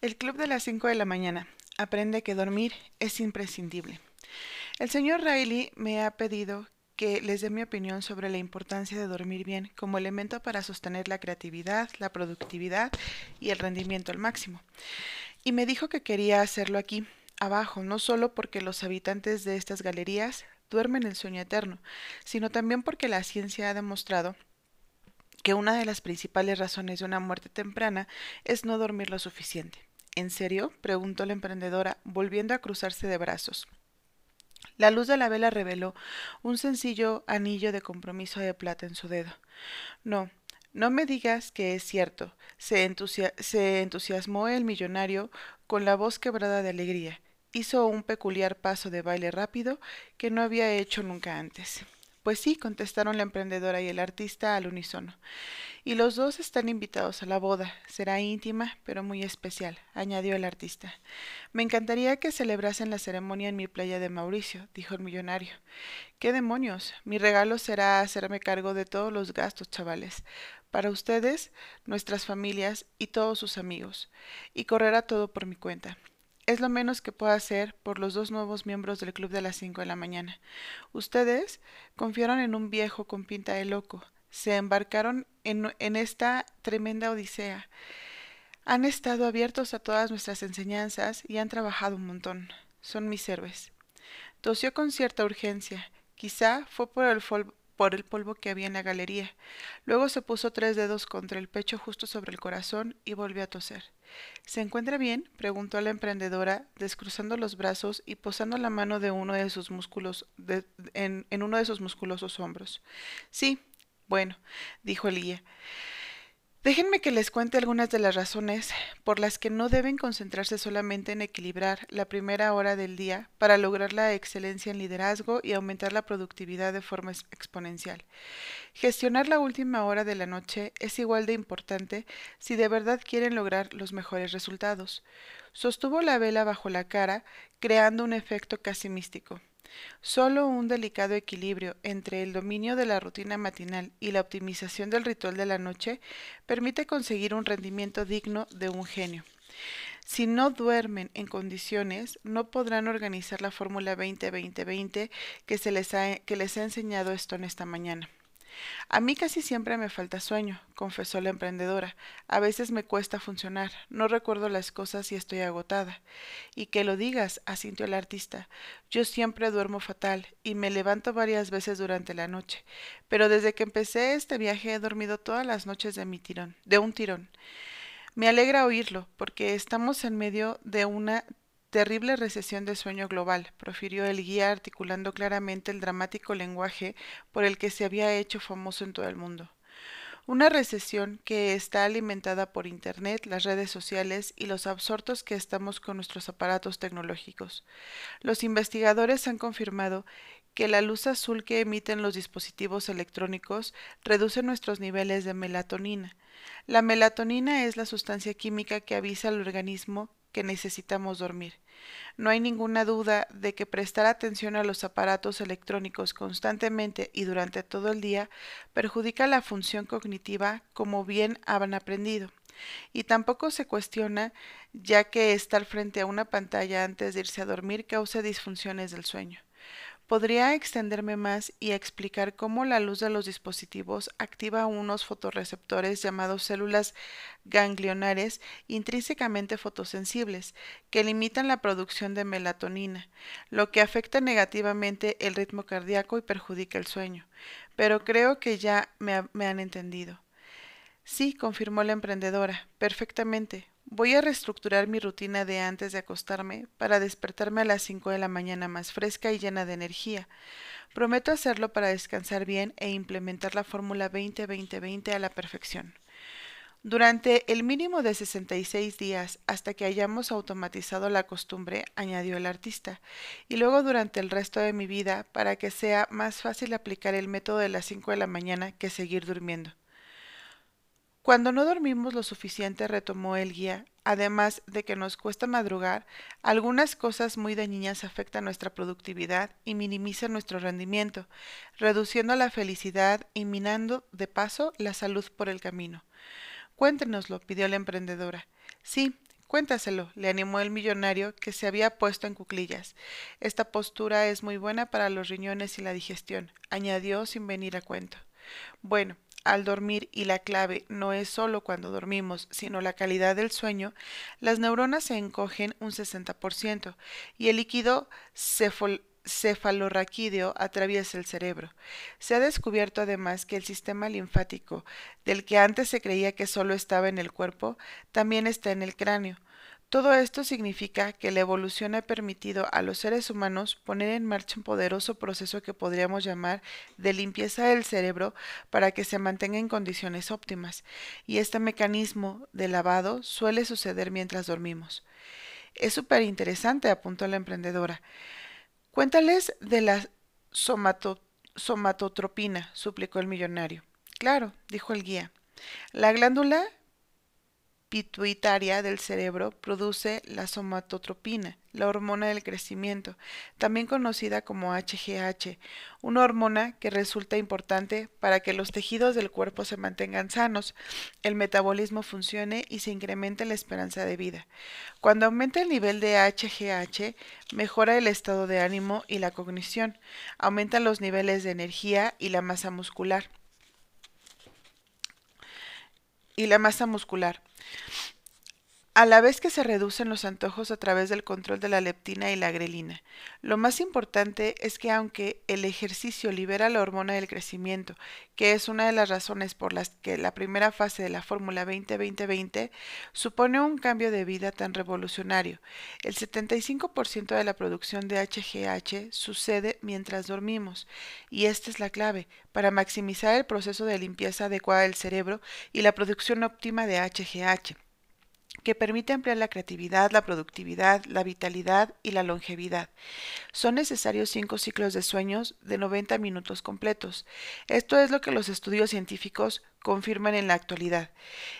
El club de las 5 de la mañana. Aprende que dormir es imprescindible. El señor Riley me ha pedido que les dé mi opinión sobre la importancia de dormir bien como elemento para sostener la creatividad, la productividad y el rendimiento al máximo. Y me dijo que quería hacerlo aquí, abajo, no solo porque los habitantes de estas galerías duermen el sueño eterno, sino también porque la ciencia ha demostrado que una de las principales razones de una muerte temprana es no dormir lo suficiente. ¿En serio?, preguntó la emprendedora, volviendo a cruzarse de brazos. La luz de la vela reveló un sencillo anillo de compromiso de plata en su dedo. No, no me digas que es cierto, se entusiasmó el millonario con la voz quebrada de alegría. Hizo un peculiar paso de baile rápido que no había hecho nunca antes. Pues sí, contestaron la emprendedora y el artista al unísono. Y los dos están invitados a la boda. Será íntima, pero muy especial, añadió el artista. Me encantaría que celebrasen la ceremonia en mi playa de Mauricio, dijo el millonario. ¿Qué demonios? Mi regalo será hacerme cargo de todos los gastos, chavales. Para ustedes, nuestras familias y todos sus amigos. Y correrá todo por mi cuenta. Es lo menos que puedo hacer por los dos nuevos miembros del club de las 5 de la mañana. Ustedes confiaron en un viejo con pinta de loco. Se embarcaron en esta tremenda odisea. Han estado abiertos a todas nuestras enseñanzas y han trabajado un montón. Son mis héroes. Tosió con cierta urgencia. Quizá fue por el polvo que había en la galería. Luego se puso 3 dedos contra el pecho justo sobre el corazón y volvió a toser. —¿Se encuentra bien? —preguntó la emprendedora, descruzando los brazos y posando la mano de uno de sus músculos en uno de sus musculosos hombros. —Sí, bueno —dijo el guía—. Déjenme que les cuente algunas de las razones por las que no deben concentrarse solamente en equilibrar la primera hora del día para lograr la excelencia en liderazgo y aumentar la productividad de forma exponencial. Gestionar la última hora de la noche es igual de importante si de verdad quieren lograr los mejores resultados. Sostuvo la vela bajo la cara, creando un efecto casi místico. Solo un delicado equilibrio entre el dominio de la rutina matinal y la optimización del ritual de la noche permite conseguir un rendimiento digno de un genio. Si no duermen en condiciones, no podrán organizar la fórmula 20-20-20 que les ha enseñado Stone esta mañana. A mí casi siempre me falta sueño, confesó la emprendedora. A veces me cuesta funcionar, no recuerdo las cosas y estoy agotada. Y que lo digas, asintió el artista. Yo siempre duermo fatal y me levanto varias veces durante la noche, pero desde que empecé este viaje he dormido todas las noches de un tirón. Me alegra oírlo, porque estamos en medio de una terrible recesión de sueño global, profirió el guía articulando claramente el dramático lenguaje por el que se había hecho famoso en todo el mundo. Una recesión que está alimentada por Internet, las redes sociales y los absortos que estamos con nuestros aparatos tecnológicos. Los investigadores han confirmado que la luz azul que emiten los dispositivos electrónicos reduce nuestros niveles de melatonina. La melatonina es la sustancia química que avisa al organismo que necesitamos dormir. No hay ninguna duda de que prestar atención a los aparatos electrónicos constantemente y durante todo el día perjudica la función cognitiva, como bien han aprendido, y tampoco se cuestiona, ya que estar frente a una pantalla antes de irse a dormir causa disfunciones del sueño. Podría extenderme más y explicar cómo la luz de los dispositivos activa unos fotorreceptores llamados células ganglionares intrínsecamente fotosensibles, que limitan la producción de melatonina, lo que afecta negativamente el ritmo cardíaco y perjudica el sueño. Pero creo que ya me han entendido. Sí, confirmó la emprendedora, perfectamente. Voy a reestructurar mi rutina de antes de acostarme para despertarme a las 5 de la mañana más fresca y llena de energía. Prometo hacerlo para descansar bien e implementar la fórmula 20-20-20 a la perfección. Durante el mínimo de 66 días hasta que hayamos automatizado la costumbre, añadió el artista, y luego durante el resto de mi vida para que sea más fácil aplicar el método de las 5 de la mañana que seguir durmiendo. Cuando no dormimos lo suficiente, retomó el guía, además de que nos cuesta madrugar, algunas cosas muy dañinas afectan nuestra productividad y minimizan nuestro rendimiento, reduciendo la felicidad y minando, de paso, la salud por el camino. Cuéntenoslo, pidió la emprendedora. Sí, Cuéntaselo, le animó el millonario, que se había puesto en cuclillas. Esta postura es muy buena para los riñones y la digestión, añadió sin venir a cuento. Bueno, al dormir, y la clave no es solo cuando dormimos, sino la calidad del sueño, las neuronas se encogen un 60% y el líquido cefalorraquídeo atraviesa el cerebro. Se ha descubierto además que el sistema linfático, del que antes se creía que solo estaba en el cuerpo, también está en el cráneo. Todo esto significa que la evolución ha permitido a los seres humanos poner en marcha un poderoso proceso que podríamos llamar de limpieza del cerebro para que se mantenga en condiciones óptimas, y este mecanismo de lavado suele suceder mientras dormimos. Es súper interesante, apuntó la emprendedora. Cuéntales de la somatotropina, suplicó el millonario. Claro, dijo el guía. La glándula pituitaria del cerebro produce la somatotropina, la hormona del crecimiento, también conocida como HGH, una hormona que resulta importante para que los tejidos del cuerpo se mantengan sanos, el metabolismo funcione y se incremente la esperanza de vida. Cuando aumenta el nivel de HGH, mejora el estado de ánimo y la cognición, aumentan los niveles de energía y la masa muscular. A la vez que se reducen los antojos a través del control de la leptina y la grelina. Lo más importante es que aunque el ejercicio libera la hormona del crecimiento, que es una de las razones por las que la primera fase de la Fórmula 20-20-20 supone un cambio de vida tan revolucionario, el 75% de la producción de HGH sucede mientras dormimos, y esta es la clave para maximizar el proceso de limpieza adecuada del cerebro y la producción óptima de HGH, que permite ampliar la creatividad, la productividad, la vitalidad y la longevidad. Son necesarios 5 ciclos de sueños de 90 minutos completos. Esto es lo que los estudios científicos confirman en la actualidad.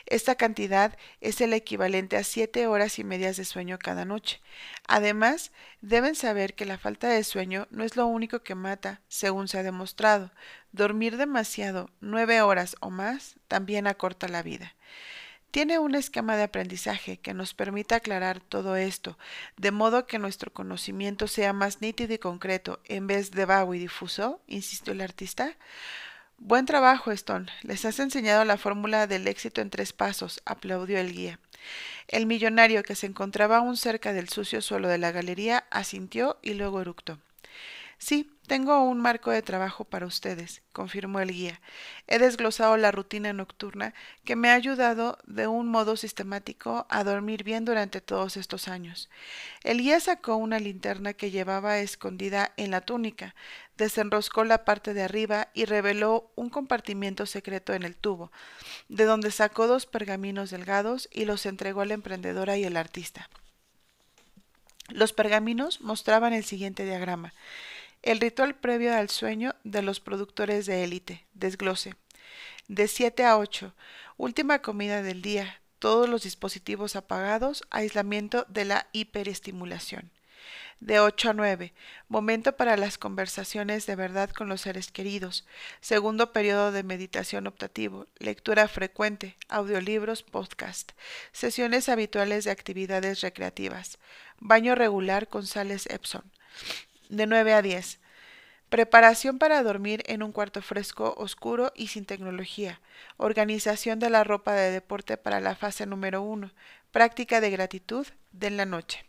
Esta cantidad es el equivalente a 7 horas y media de sueño cada noche. Además, deben saber que la falta de sueño no es lo único que mata, según se ha demostrado. Dormir demasiado, 9 horas o más, también acorta la vida. Tiene un esquema de aprendizaje que nos permite aclarar todo esto, de modo que nuestro conocimiento sea más nítido y concreto, en vez de vago y difuso, insistió el artista. Buen trabajo, Stone. Les has enseñado la fórmula del éxito en 3 pasos, aplaudió el guía. El millonario, que se encontraba aún cerca del sucio suelo de la galería, asintió y luego eructó. Sí, tengo un marco de trabajo para ustedes, confirmó el guía. He desglosado la rutina nocturna que me ha ayudado de un modo sistemático a dormir bien durante todos estos años. El guía sacó una linterna que llevaba escondida en la túnica, desenroscó la parte de arriba y reveló un compartimiento secreto en el tubo, de donde sacó 2 pergaminos delgados y los entregó a la emprendedora y el artista. Los pergaminos mostraban el siguiente diagrama. El ritual previo al sueño de los productores de élite. Desglose. De 7 a 8. Última comida del día. Todos los dispositivos apagados. Aislamiento de la hiperestimulación. De 8 a 9. Momento para las conversaciones de verdad con los seres queridos. Segundo periodo de meditación optativo. Lectura frecuente. Audiolibros, podcast. Sesiones habituales de actividades recreativas. Baño regular con sales Epsom. De 9 a 10. Preparación para dormir en un cuarto fresco, oscuro y sin tecnología. Organización de la ropa de deporte para la fase número 1. Práctica de gratitud de la noche.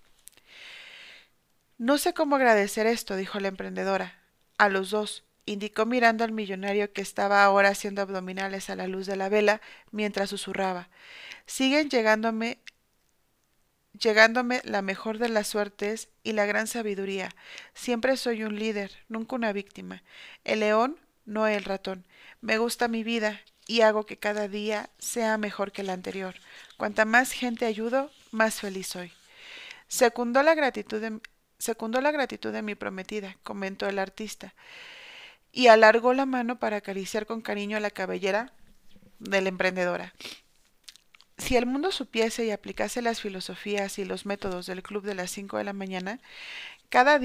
No sé cómo agradecer esto, dijo la emprendedora. A los 2, indicó mirando al millonario que estaba ahora haciendo abdominales a la luz de la vela mientras susurraba. Siguen llegándome la mejor de las suertes y la gran sabiduría. Siempre soy un líder, nunca una víctima. El león, no el ratón. Me gusta mi vida y hago que cada día sea mejor que el anterior. Cuanta más gente ayudo, más feliz soy. Secundó la gratitud de mi prometida, comentó el artista, y alargó la mano para acariciar con cariño la cabellera de la emprendedora. Si el mundo supiese y aplicase las filosofías y los métodos del Club de las 5 de la mañana, cada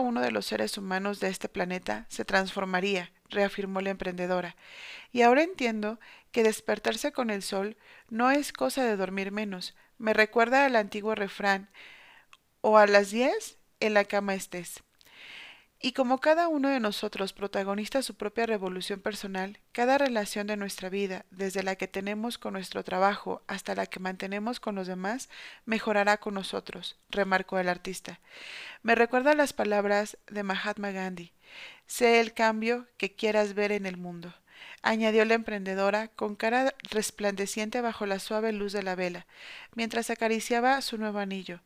uno de los seres humanos de este planeta se transformaría, reafirmó la emprendedora. Y ahora entiendo que despertarse con el sol no es cosa de dormir menos, Me recuerda al antiguo refrán, o a las 10 en la cama estés. Y como cada uno de nosotros protagoniza su propia revolución personal, cada relación de nuestra vida, desde la que tenemos con nuestro trabajo hasta la que mantenemos con los demás, mejorará con nosotros, remarcó el artista. Me recuerda las palabras de Mahatma Gandhi, sé el cambio que quieras ver en el mundo, añadió la emprendedora con cara resplandeciente bajo la suave luz de la vela, mientras acariciaba su nuevo anillo.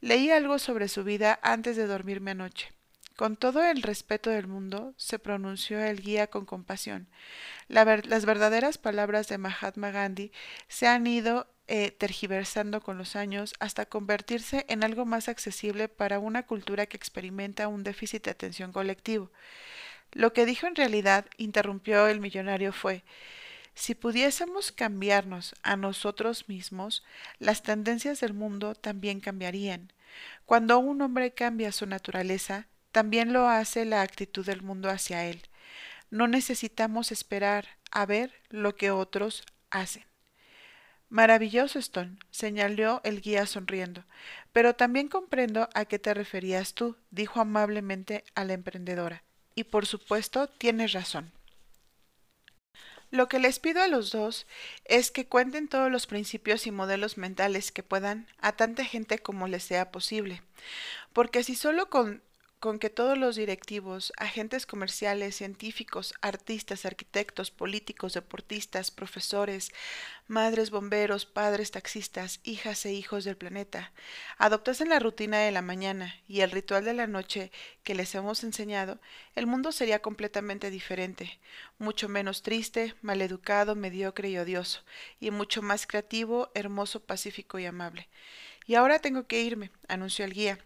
Leí algo sobre su vida antes de dormirme anoche. Con todo el respeto del mundo, se pronunció el guía con compasión. Las verdaderas palabras de Mahatma Gandhi se han ido tergiversando con los años hasta convertirse en algo más accesible para una cultura que experimenta un déficit de atención colectivo. Lo que dijo en realidad, interrumpió el millonario, fue: si pudiésemos cambiarnos a nosotros mismos, las tendencias del mundo también cambiarían. Cuando un hombre cambia su naturaleza, también lo hace la actitud del mundo hacia él. No necesitamos esperar a ver lo que otros hacen. Maravilloso, Stone, señaló el guía sonriendo, pero también comprendo a qué te referías tú, dijo amablemente a la emprendedora. Y por supuesto, tienes razón. Lo que les pido a los dos es que cuenten todos los principios y modelos mentales que puedan a tanta gente como les sea posible. Porque si solo con que todos los directivos, agentes comerciales, científicos, artistas, arquitectos, políticos, deportistas, profesores, madres, bomberos, padres, taxistas, hijas e hijos del planeta, adoptasen la rutina de la mañana y el ritual de la noche que les hemos enseñado, el mundo sería completamente diferente, mucho menos triste, maleducado, mediocre y odioso, y mucho más creativo, hermoso, pacífico y amable. Y ahora tengo que irme, anunció el guía.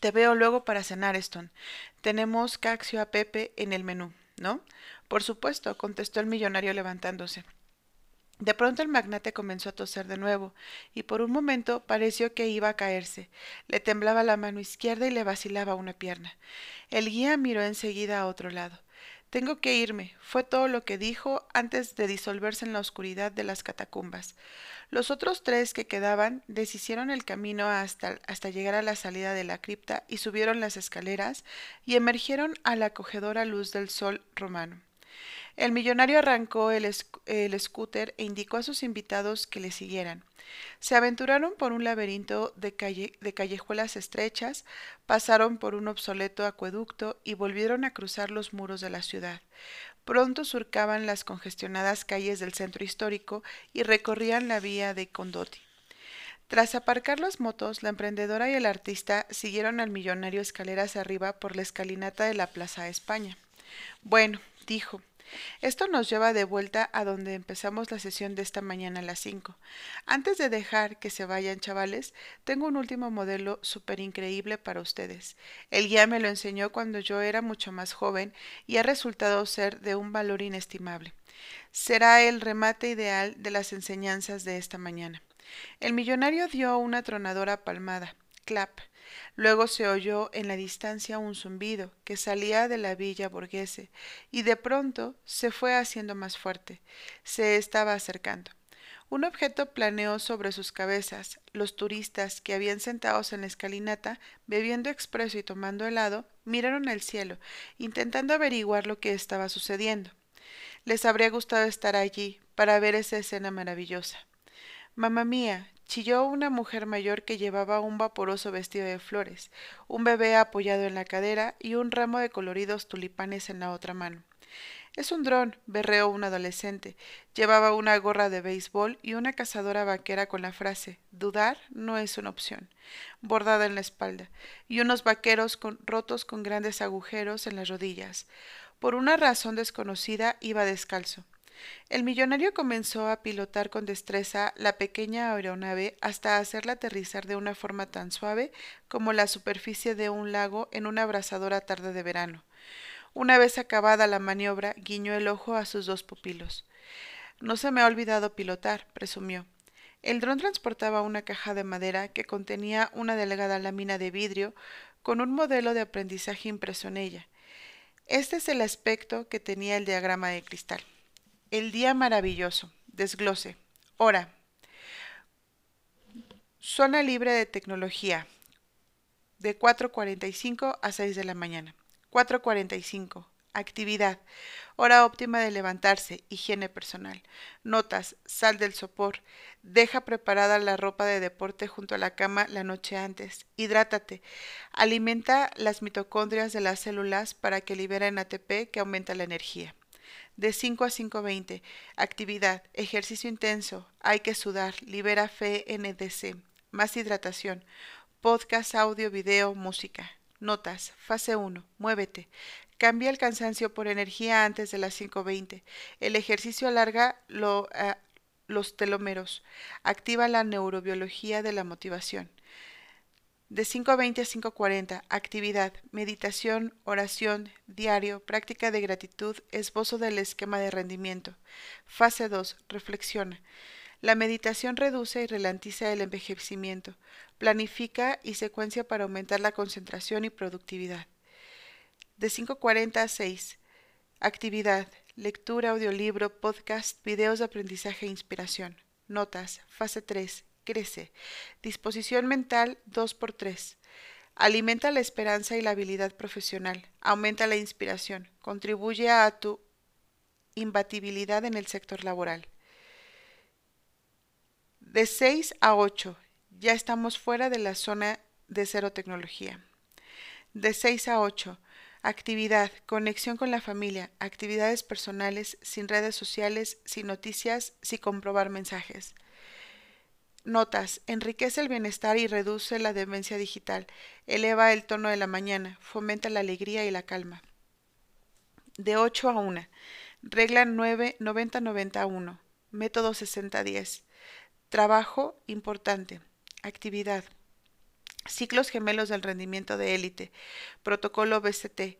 Te veo luego para cenar, Stone. Tenemos caxio a Pepe en el menú, ¿no? Por supuesto, contestó el millonario levantándose. De pronto el magnate comenzó a toser de nuevo, y por un momento pareció que iba a caerse. Le temblaba la mano izquierda y le vacilaba una pierna. El guía miró enseguida a otro lado. Tengo que irme, fue todo lo que dijo antes de disolverse en la oscuridad de las catacumbas. Los otros tres que quedaban deshicieron el camino hasta llegar a la salida de la cripta y subieron las escaleras y emergieron a la acogedora luz del sol romano. El millonario arrancó el scooter e indicó a sus invitados que le siguieran. Se aventuraron por un laberinto de callejuelas estrechas, pasaron por un obsoleto acueducto y volvieron a cruzar los muros de la ciudad. Pronto surcaban las congestionadas calles del centro histórico y recorrían la vía de Condotti. Tras aparcar las motos, la emprendedora y el artista siguieron al millonario escaleras arriba por la escalinata de la Plaza de España. Bueno, dijo, esto nos lleva de vuelta a donde empezamos la sesión de esta mañana a las 5. Antes de dejar que se vayan, chavales, tengo un último modelo súper increíble para ustedes. El guía me lo enseñó cuando yo era mucho más joven y ha resultado ser de un valor inestimable. Será el remate ideal de las enseñanzas de esta mañana. El millonario dio una atronadora palmada, clap. Luego se oyó en la distancia un zumbido que salía de la Villa Borghese y de pronto se fue haciendo más fuerte. Se estaba acercando. Un objeto planeó sobre sus cabezas. Los turistas que habían sentados en la escalinata, bebiendo expreso y tomando helado, miraron al cielo, intentando averiguar lo que estaba sucediendo. Les habría gustado estar allí para ver esa escena maravillosa. «Mamá mía», chilló una mujer mayor que llevaba un vaporoso vestido de flores, un bebé apoyado en la cadera y un ramo de coloridos tulipanes en la otra mano. «Es un dron», berreó un adolescente. Llevaba una gorra de béisbol y una cazadora vaquera con la frase «Dudar no es una opción», bordada en la espalda, y unos vaqueros rotos con grandes agujeros en las rodillas. Por una razón desconocida iba descalzo. El millonario comenzó a pilotar con destreza la pequeña aeronave hasta hacerla aterrizar de una forma tan suave como la superficie de un lago en una abrasadora tarde de verano. Una vez acabada la maniobra, guiñó el ojo a sus dos pupilos. «No se me ha olvidado pilotar», presumió. El dron transportaba una caja de madera que contenía una delgada lámina de vidrio con un modelo de aprendizaje impreso en ella. Este es el aspecto que tenía el diagrama de cristal. El día maravilloso. Desglose. Hora. Zona libre de tecnología, de 4:45 a 6 de la mañana. 4:45. Actividad. Hora óptima de levantarse. Higiene personal. Notas. Sal del sopor. Deja preparada la ropa de deporte junto a la cama la noche antes. Hidrátate. Alimenta las mitocondrias de las células para que liberen ATP, que aumenta la energía. De 5 a 5:20. Actividad. Ejercicio intenso. Hay que sudar. Libera FNDC. Más hidratación. Podcast, audio, video, música. Notas. Fase 1. Muévete. Cambia el cansancio por energía antes de las 5:20. El ejercicio alarga los telómeros. Activa la neurobiología de la motivación. De 5:20 a 5:40. Actividad. Meditación, oración, diario, práctica de gratitud, esbozo del esquema de rendimiento. Fase 2. Reflexiona. La meditación reduce y ralentiza el envejecimiento. Planifica y secuencia para aumentar la concentración y productividad. De 5:40 a 6. Actividad. Lectura, audiolibro, podcast, videos de aprendizaje e inspiración. Notas. Fase 3. Crece. Disposición mental 2x3. Alimenta la esperanza y la habilidad profesional. Aumenta la inspiración. Contribuye a tu imbatibilidad en el sector laboral. De 6 a 8. Ya estamos fuera de la zona de cero tecnología. De 6 a 8. Actividad, conexión con la familia, actividades personales, sin redes sociales, sin noticias, sin comprobar mensajes. Notas, enriquece el bienestar y reduce la demencia digital, eleva el tono de la mañana, fomenta la alegría y la calma. De 8 a 1, regla 90-91, método 60-10, trabajo importante, actividad. Ciclos gemelos del rendimiento de élite. Protocolo BCT.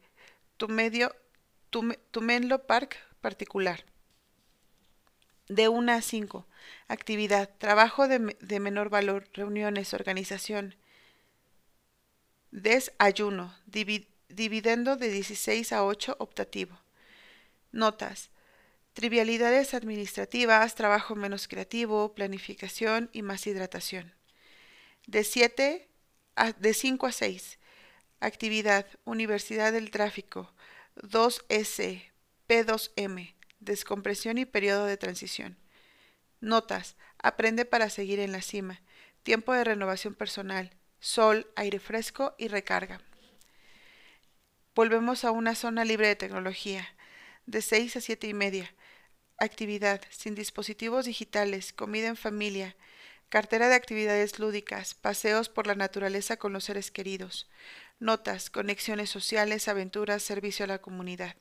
Tu Menlo Park particular. De 1 a 5. Actividad. Trabajo de menor valor. Reuniones. Organización. Desayuno. Dividendo de 16 a 8 optativo. Notas. Trivialidades administrativas. Trabajo menos creativo. Planificación y más hidratación. De 5 a 6. Actividad. Universidad del Tráfico. 2S. P2M. Descompresión y periodo de transición. Notas. Aprende para seguir en la cima. Tiempo de renovación personal. Sol, aire fresco y recarga. Volvemos a una zona libre de tecnología. De 6 a 7:30. Actividad. Sin dispositivos digitales. Comida en familia. Cartera de actividades lúdicas, paseos por la naturaleza con los seres queridos, notas, conexiones sociales, aventuras, servicio a la comunidad.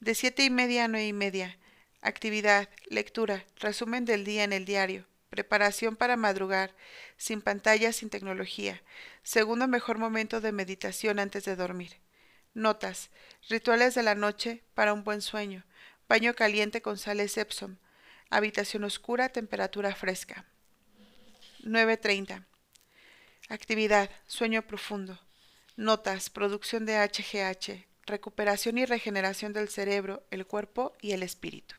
De 7:30 a 9:30, actividad, lectura, resumen del día en el diario, preparación para madrugar, sin pantallas, sin tecnología, segundo mejor momento de meditación antes de dormir. Notas, rituales de la noche para un buen sueño, baño caliente con sales Epsom, habitación oscura, temperatura fresca. 9:30. Actividad. Sueño profundo. Notas. Producción de HGH. Recuperación y regeneración del cerebro, el cuerpo y el espíritu.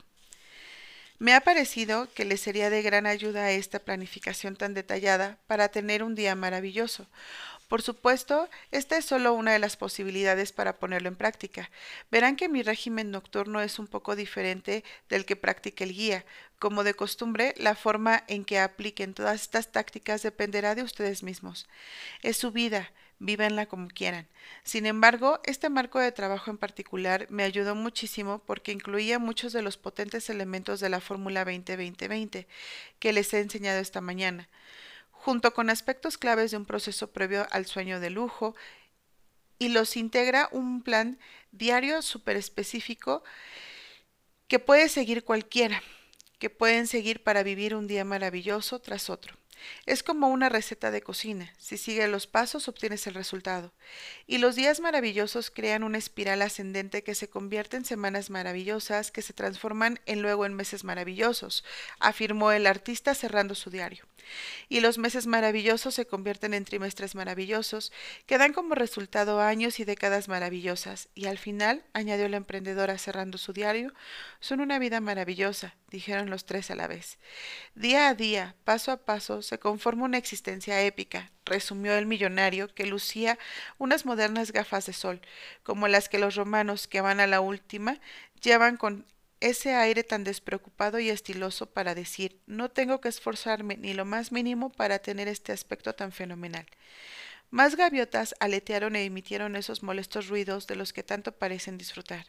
Me ha parecido que les sería de gran ayuda a esta planificación tan detallada para tener un día maravilloso. Por supuesto, esta es solo una de las posibilidades para ponerlo en práctica. Verán que mi régimen nocturno es un poco diferente del que practica el guía. Como de costumbre, la forma en que apliquen todas estas tácticas dependerá de ustedes mismos. Es su vida, vívanla como quieran. Sin embargo, este marco de trabajo en particular me ayudó muchísimo porque incluía muchos de los potentes elementos de la fórmula 20-20-20 que les he enseñado esta mañana, junto con aspectos claves de un proceso previo al sueño de lujo, y los integra un plan diario súper específico que puede seguir cualquiera, que pueden seguir para vivir un día maravilloso tras otro. Es como una receta de cocina, si sigues los pasos obtienes el resultado, y los días maravillosos crean una espiral ascendente que se convierte en semanas maravillosas que se transforman luego en meses maravillosos, afirmó el artista cerrando su diario. Y los meses maravillosos se convierten en trimestres maravillosos, que dan como resultado años y décadas maravillosas, y al final, añadió la emprendedora cerrando su diario, son una vida maravillosa, dijeron los tres a la vez. Día a día, paso a paso, se conforma una existencia épica, resumió el millonario, que lucía unas modernas gafas de sol, como las que los romanos, que van a la última, llevan con ese aire tan despreocupado y estiloso para decir: no tengo que esforzarme ni lo más mínimo para tener este aspecto tan fenomenal. Más gaviotas aletearon e emitieron esos molestos ruidos de los que tanto parecen disfrutar.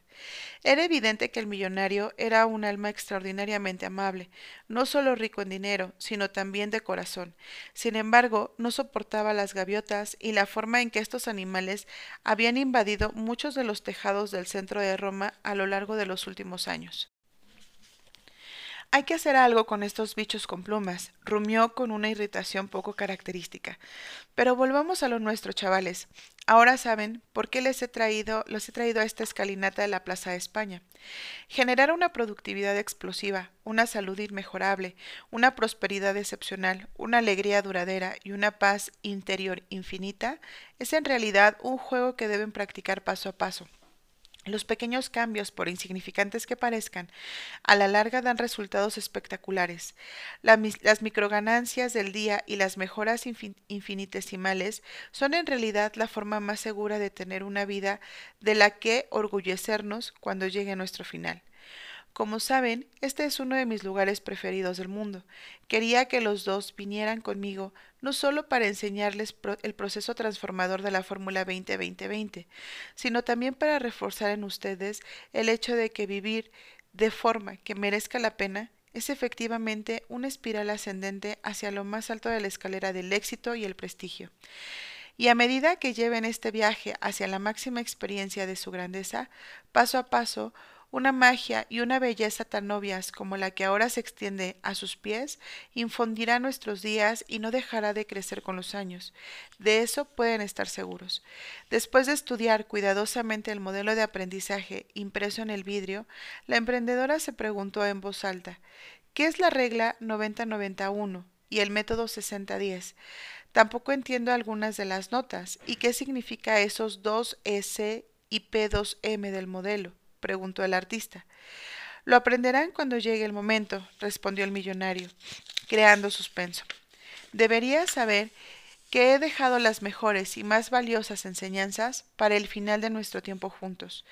Era evidente que el millonario era un alma extraordinariamente amable, no solo rico en dinero, sino también de corazón. Sin embargo, no soportaba las gaviotas y la forma en que estos animales habían invadido muchos de los tejados del centro de Roma a lo largo de los últimos años. Hay que hacer algo con estos bichos con plumas, rumió con una irritación poco característica. Pero volvamos a lo nuestro, chavales. Ahora saben por qué los he traído a esta escalinata de la Plaza de España. Generar una productividad explosiva, una salud inmejorable, una prosperidad excepcional, una alegría duradera y una paz interior infinita es en realidad un juego que deben practicar paso a paso. Los pequeños cambios, por insignificantes que parezcan, a la larga dan resultados espectaculares. Las microganancias del día y las mejoras infinitesimales son en realidad la forma más segura de tener una vida de la que orgullecernos cuando llegue nuestro final. Como saben, este es uno de mis lugares preferidos del mundo. Quería que los dos vinieran conmigo, no solo para enseñarles el proceso transformador de la Fórmula 20-20-20, sino también para reforzar en ustedes el hecho de que vivir de forma que merezca la pena es efectivamente una espiral ascendente hacia lo más alto de la escalera del éxito y el prestigio. Y a medida que lleven este viaje hacia la máxima experiencia de su grandeza, paso a paso, una magia y una belleza tan obvias como la que ahora se extiende a sus pies infundirá nuestros días y no dejará de crecer con los años. De eso pueden estar seguros. Después de estudiar cuidadosamente el modelo de aprendizaje impreso en el vidrio, la emprendedora se preguntó en voz alta: ¿qué es la regla 90-91 y el método 60-10? Tampoco entiendo algunas de las notas. ¿Y qué significa esos 2S y P2M del modelo?, preguntó el artista. Lo aprenderán cuando llegue el momento, respondió el millonario, creando suspenso. Deberías saber que he dejado las mejores y más valiosas enseñanzas para el final de nuestro tiempo juntos.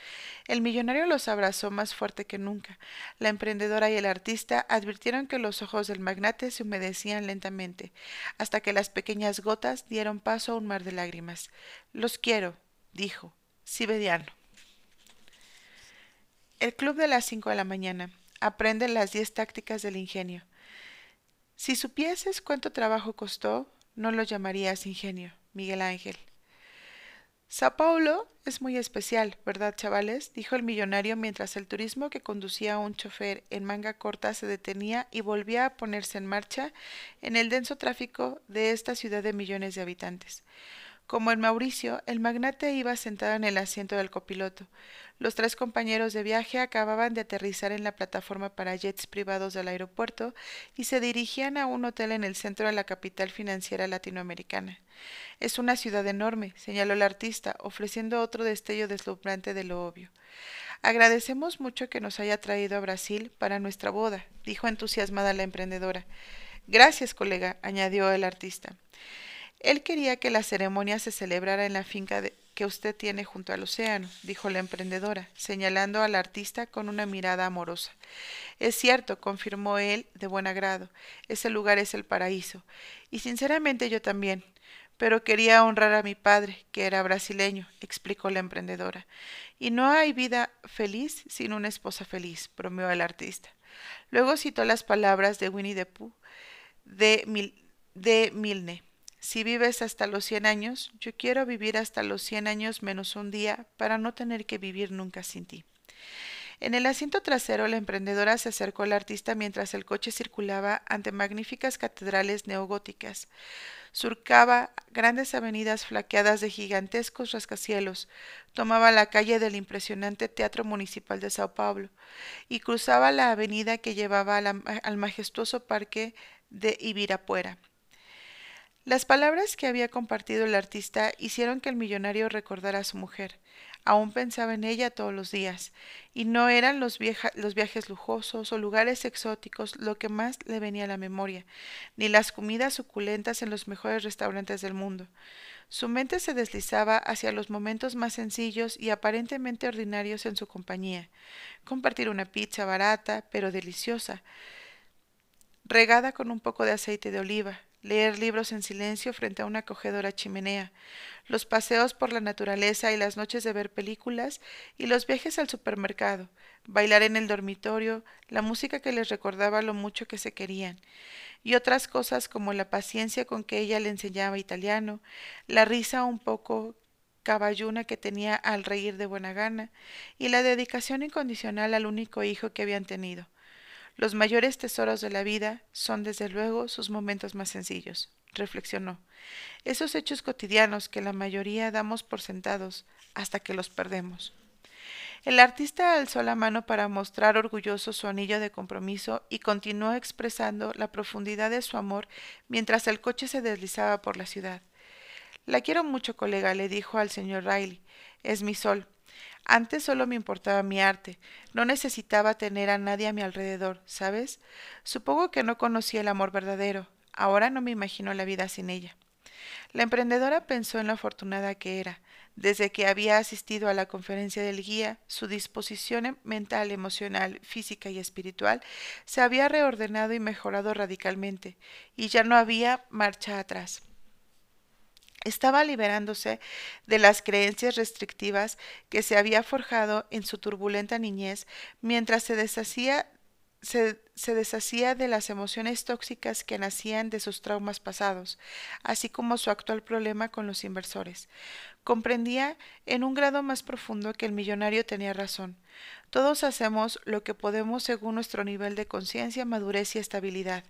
El millonario los abrazó más fuerte que nunca. La emprendedora y el artista advirtieron que los ojos del magnate se humedecían lentamente, hasta que las pequeñas gotas dieron paso a un mar de lágrimas. Los quiero, dijo, siberiano. El club de las 5 de la mañana. Aprende las 10 tácticas del ingenio. Si supieses cuánto trabajo costó, no lo llamarías ingenio. Miguel Ángel. São Paulo es muy especial, ¿verdad, chavales?, dijo el millonario mientras el turismo que conducía a un chofer en manga corta se detenía y volvía a ponerse en marcha en el denso tráfico de esta ciudad de millones de habitantes. Como en Mauricio, el magnate iba sentado en el asiento del copiloto. Los tres compañeros de viaje acababan de aterrizar en la plataforma para jets privados del aeropuerto y se dirigían a un hotel en el centro de la capital financiera latinoamericana. «Es una ciudad enorme», señaló el artista, ofreciendo otro destello deslumbrante de lo obvio. «Agradecemos mucho que nos haya traído a Brasil para nuestra boda», dijo entusiasmada la emprendedora. «Gracias, colega», añadió el artista. Él quería que la ceremonia se celebrara en la finca que usted tiene junto al océano, dijo la emprendedora, señalando al artista con una mirada amorosa. Es cierto, confirmó él de buen agrado, ese lugar es el paraíso, y sinceramente yo también, pero quería honrar a mi padre, que era brasileño, explicó la emprendedora. Y no hay vida feliz sin una esposa feliz, bromeó el artista. Luego citó las palabras de Winnie the Pooh de Milne. Si vives hasta los 100 años, yo quiero vivir hasta los 100 años menos un día para no tener que vivir nunca sin ti. En el asiento trasero, la emprendedora se acercó al artista mientras el coche circulaba ante magníficas catedrales neogóticas. Surcaba grandes avenidas flanqueadas de gigantescos rascacielos, tomaba la calle del impresionante Teatro Municipal de São Paulo y cruzaba la avenida que llevaba al majestuoso parque de Ibirapuera. Las palabras que había compartido el artista hicieron que el millonario recordara a su mujer. Aún pensaba en ella todos los días, y no eran los viajes lujosos o lugares exóticos lo que más le venía a la memoria, ni las comidas suculentas en los mejores restaurantes del mundo. Su mente se deslizaba hacia los momentos más sencillos y aparentemente ordinarios en su compañía. Compartir una pizza barata, pero deliciosa, regada con un poco de aceite de oliva. Leer libros en silencio frente a una acogedora chimenea, los paseos por la naturaleza y las noches de ver películas y los viajes al supermercado, bailar en el dormitorio, la música que les recordaba lo mucho que se querían, y otras cosas como la paciencia con que ella le enseñaba italiano, la risa un poco caballuna que tenía al reír de buena gana y la dedicación incondicional al único hijo que habían tenido. Los mayores tesoros de la vida son, desde luego, sus momentos más sencillos, reflexionó. Esos hechos cotidianos que la mayoría damos por sentados hasta que los perdemos. El artista alzó la mano para mostrar orgulloso su anillo de compromiso y continuó expresando la profundidad de su amor mientras el coche se deslizaba por la ciudad. «La quiero mucho, colega», le dijo al señor Riley. «Es mi sol. Antes solo me importaba mi arte, no necesitaba tener a nadie a mi alrededor, ¿sabes? Supongo que no conocí el amor verdadero, ahora no me imagino la vida sin ella». La emprendedora pensó en lo afortunada que era. Desde que había asistido a la conferencia del guía, su disposición mental, emocional, física y espiritual se había reordenado y mejorado radicalmente, y ya no había marcha atrás. Estaba liberándose de las creencias restrictivas que se había forjado en su turbulenta niñez mientras se deshacía de las emociones tóxicas que nacían de sus traumas pasados, así como su actual problema con los inversores. Comprendía en un grado más profundo que el millonario tenía razón. Todos hacemos lo que podemos según nuestro nivel de conciencia, madurez y estabilidad.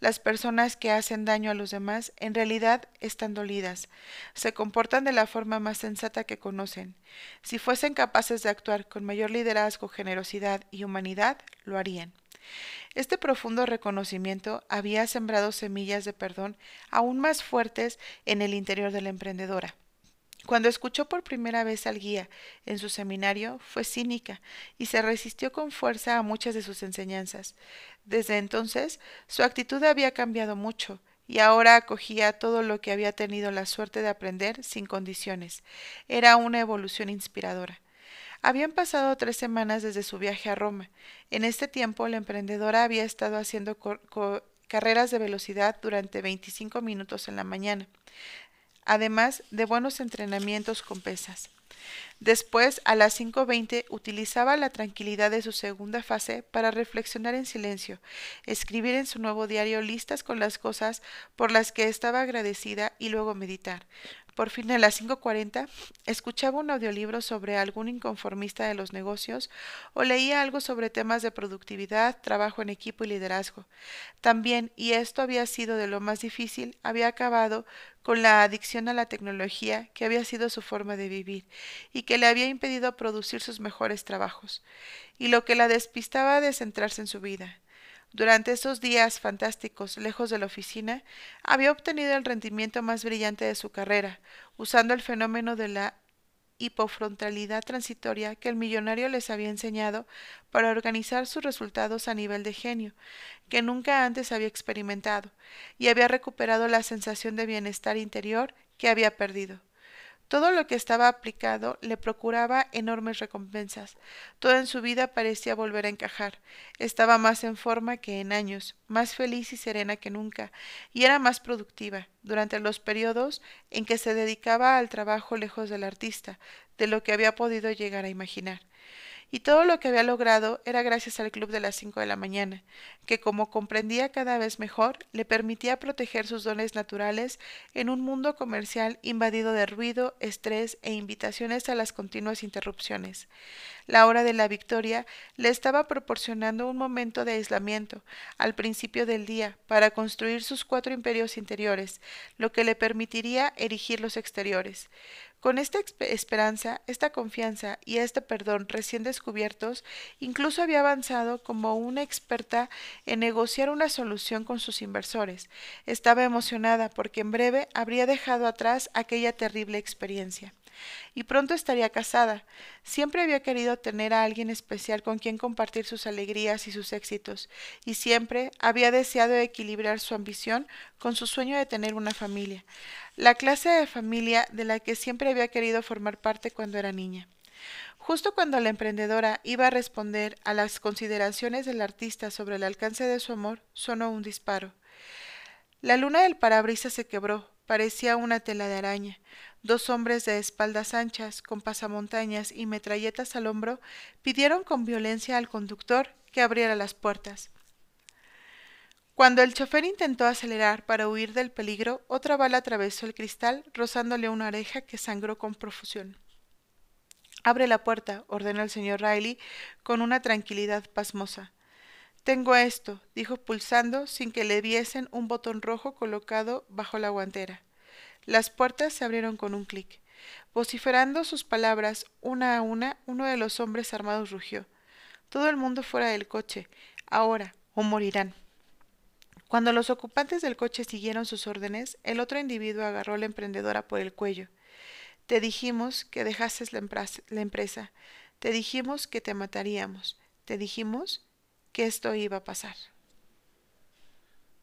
Las personas que hacen daño a los demás en realidad están dolidas. Se comportan de la forma más sensata que conocen. Si fuesen capaces de actuar con mayor liderazgo, generosidad y humanidad, lo harían. Este profundo reconocimiento había sembrado semillas de perdón aún más fuertes en el interior de la emprendedora. Cuando escuchó por primera vez al guía en su seminario, fue cínica y se resistió con fuerza a muchas de sus enseñanzas. Desde entonces, su actitud había cambiado mucho y ahora acogía todo lo que había tenido la suerte de aprender sin condiciones. Era una evolución inspiradora. Habían pasado 3 semanas desde su viaje a Roma. En este tiempo, la emprendedora había estado haciendo carreras de velocidad durante 25 minutos en la mañana, además de buenos entrenamientos con pesas. Después, a las 5:20, utilizaba la tranquilidad de su segunda fase para reflexionar en silencio, escribir en su nuevo diario listas con las cosas por las que estaba agradecida y luego meditar. Por fin, a las 5:40, escuchaba un audiolibro sobre algún inconformista de los negocios o leía algo sobre temas de productividad, trabajo en equipo y liderazgo. También, y esto había sido de lo más difícil, había acabado con la adicción a la tecnología que había sido su forma de vivir y que le había impedido producir sus mejores trabajos, y lo que la despistaba de centrarse en su vida. Durante esos días fantásticos, lejos de la oficina, había obtenido el rendimiento más brillante de su carrera, usando el fenómeno de la hipofrontalidad transitoria que el millonario les había enseñado para organizar sus resultados a nivel de genio, que nunca antes había experimentado, y había recuperado la sensación de bienestar interior que había perdido. Todo lo que estaba aplicado le procuraba enormes recompensas. Todo en su vida parecía volver a encajar. Estaba más en forma que en años, más feliz y serena que nunca, y era más productiva durante los periodos en que se dedicaba al trabajo lejos del artista, de lo que había podido llegar a imaginar. Y todo lo que había logrado era gracias al Club de las 5 de la mañana, que, como comprendía cada vez mejor, le permitía proteger sus dones naturales en un mundo comercial invadido de ruido, estrés e invitaciones a las continuas interrupciones. La hora de la victoria le estaba proporcionando un momento de aislamiento al principio del día para construir sus 4 imperios interiores, lo que le permitiría erigir los exteriores. Con esta esperanza, esta confianza y este perdón recién descubiertos, incluso había avanzado como una experta en negociar una solución con sus inversores. Estaba emocionada porque en breve habría dejado atrás aquella terrible experiencia. Y pronto estaría casada. Siempre había querido tener a alguien especial con quien compartir sus alegrías y sus éxitos, y siempre había deseado equilibrar su ambición con su sueño de tener una familia, la clase de familia de la que siempre había querido formar parte cuando era niña. Justo cuando la emprendedora iba a responder a las consideraciones del artista sobre el alcance de su amor, sonó un disparo. La luna del parabrisas se quebró, parecía una tela de araña. Dos hombres de espaldas anchas, con pasamontañas y metralletas al hombro, pidieron con violencia al conductor que abriera las puertas. Cuando el chofer intentó acelerar para huir del peligro, otra bala atravesó el cristal, rozándole una oreja que sangró con profusión. «Abre la puerta», ordenó el señor Riley con una tranquilidad pasmosa. «Tengo esto», dijo pulsando, sin que le viesen, un botón rojo colocado bajo la guantera. Las puertas se abrieron con un clic. Vociferando sus palabras una a una, uno de los hombres armados rugió: «Todo el mundo fuera del coche, ahora, o morirán». Cuando los ocupantes del coche siguieron sus órdenes, el otro individuo agarró a la emprendedora por el cuello. «Te dijimos que dejases la empresa. Te dijimos que te mataríamos. Te dijimos que esto iba a pasar».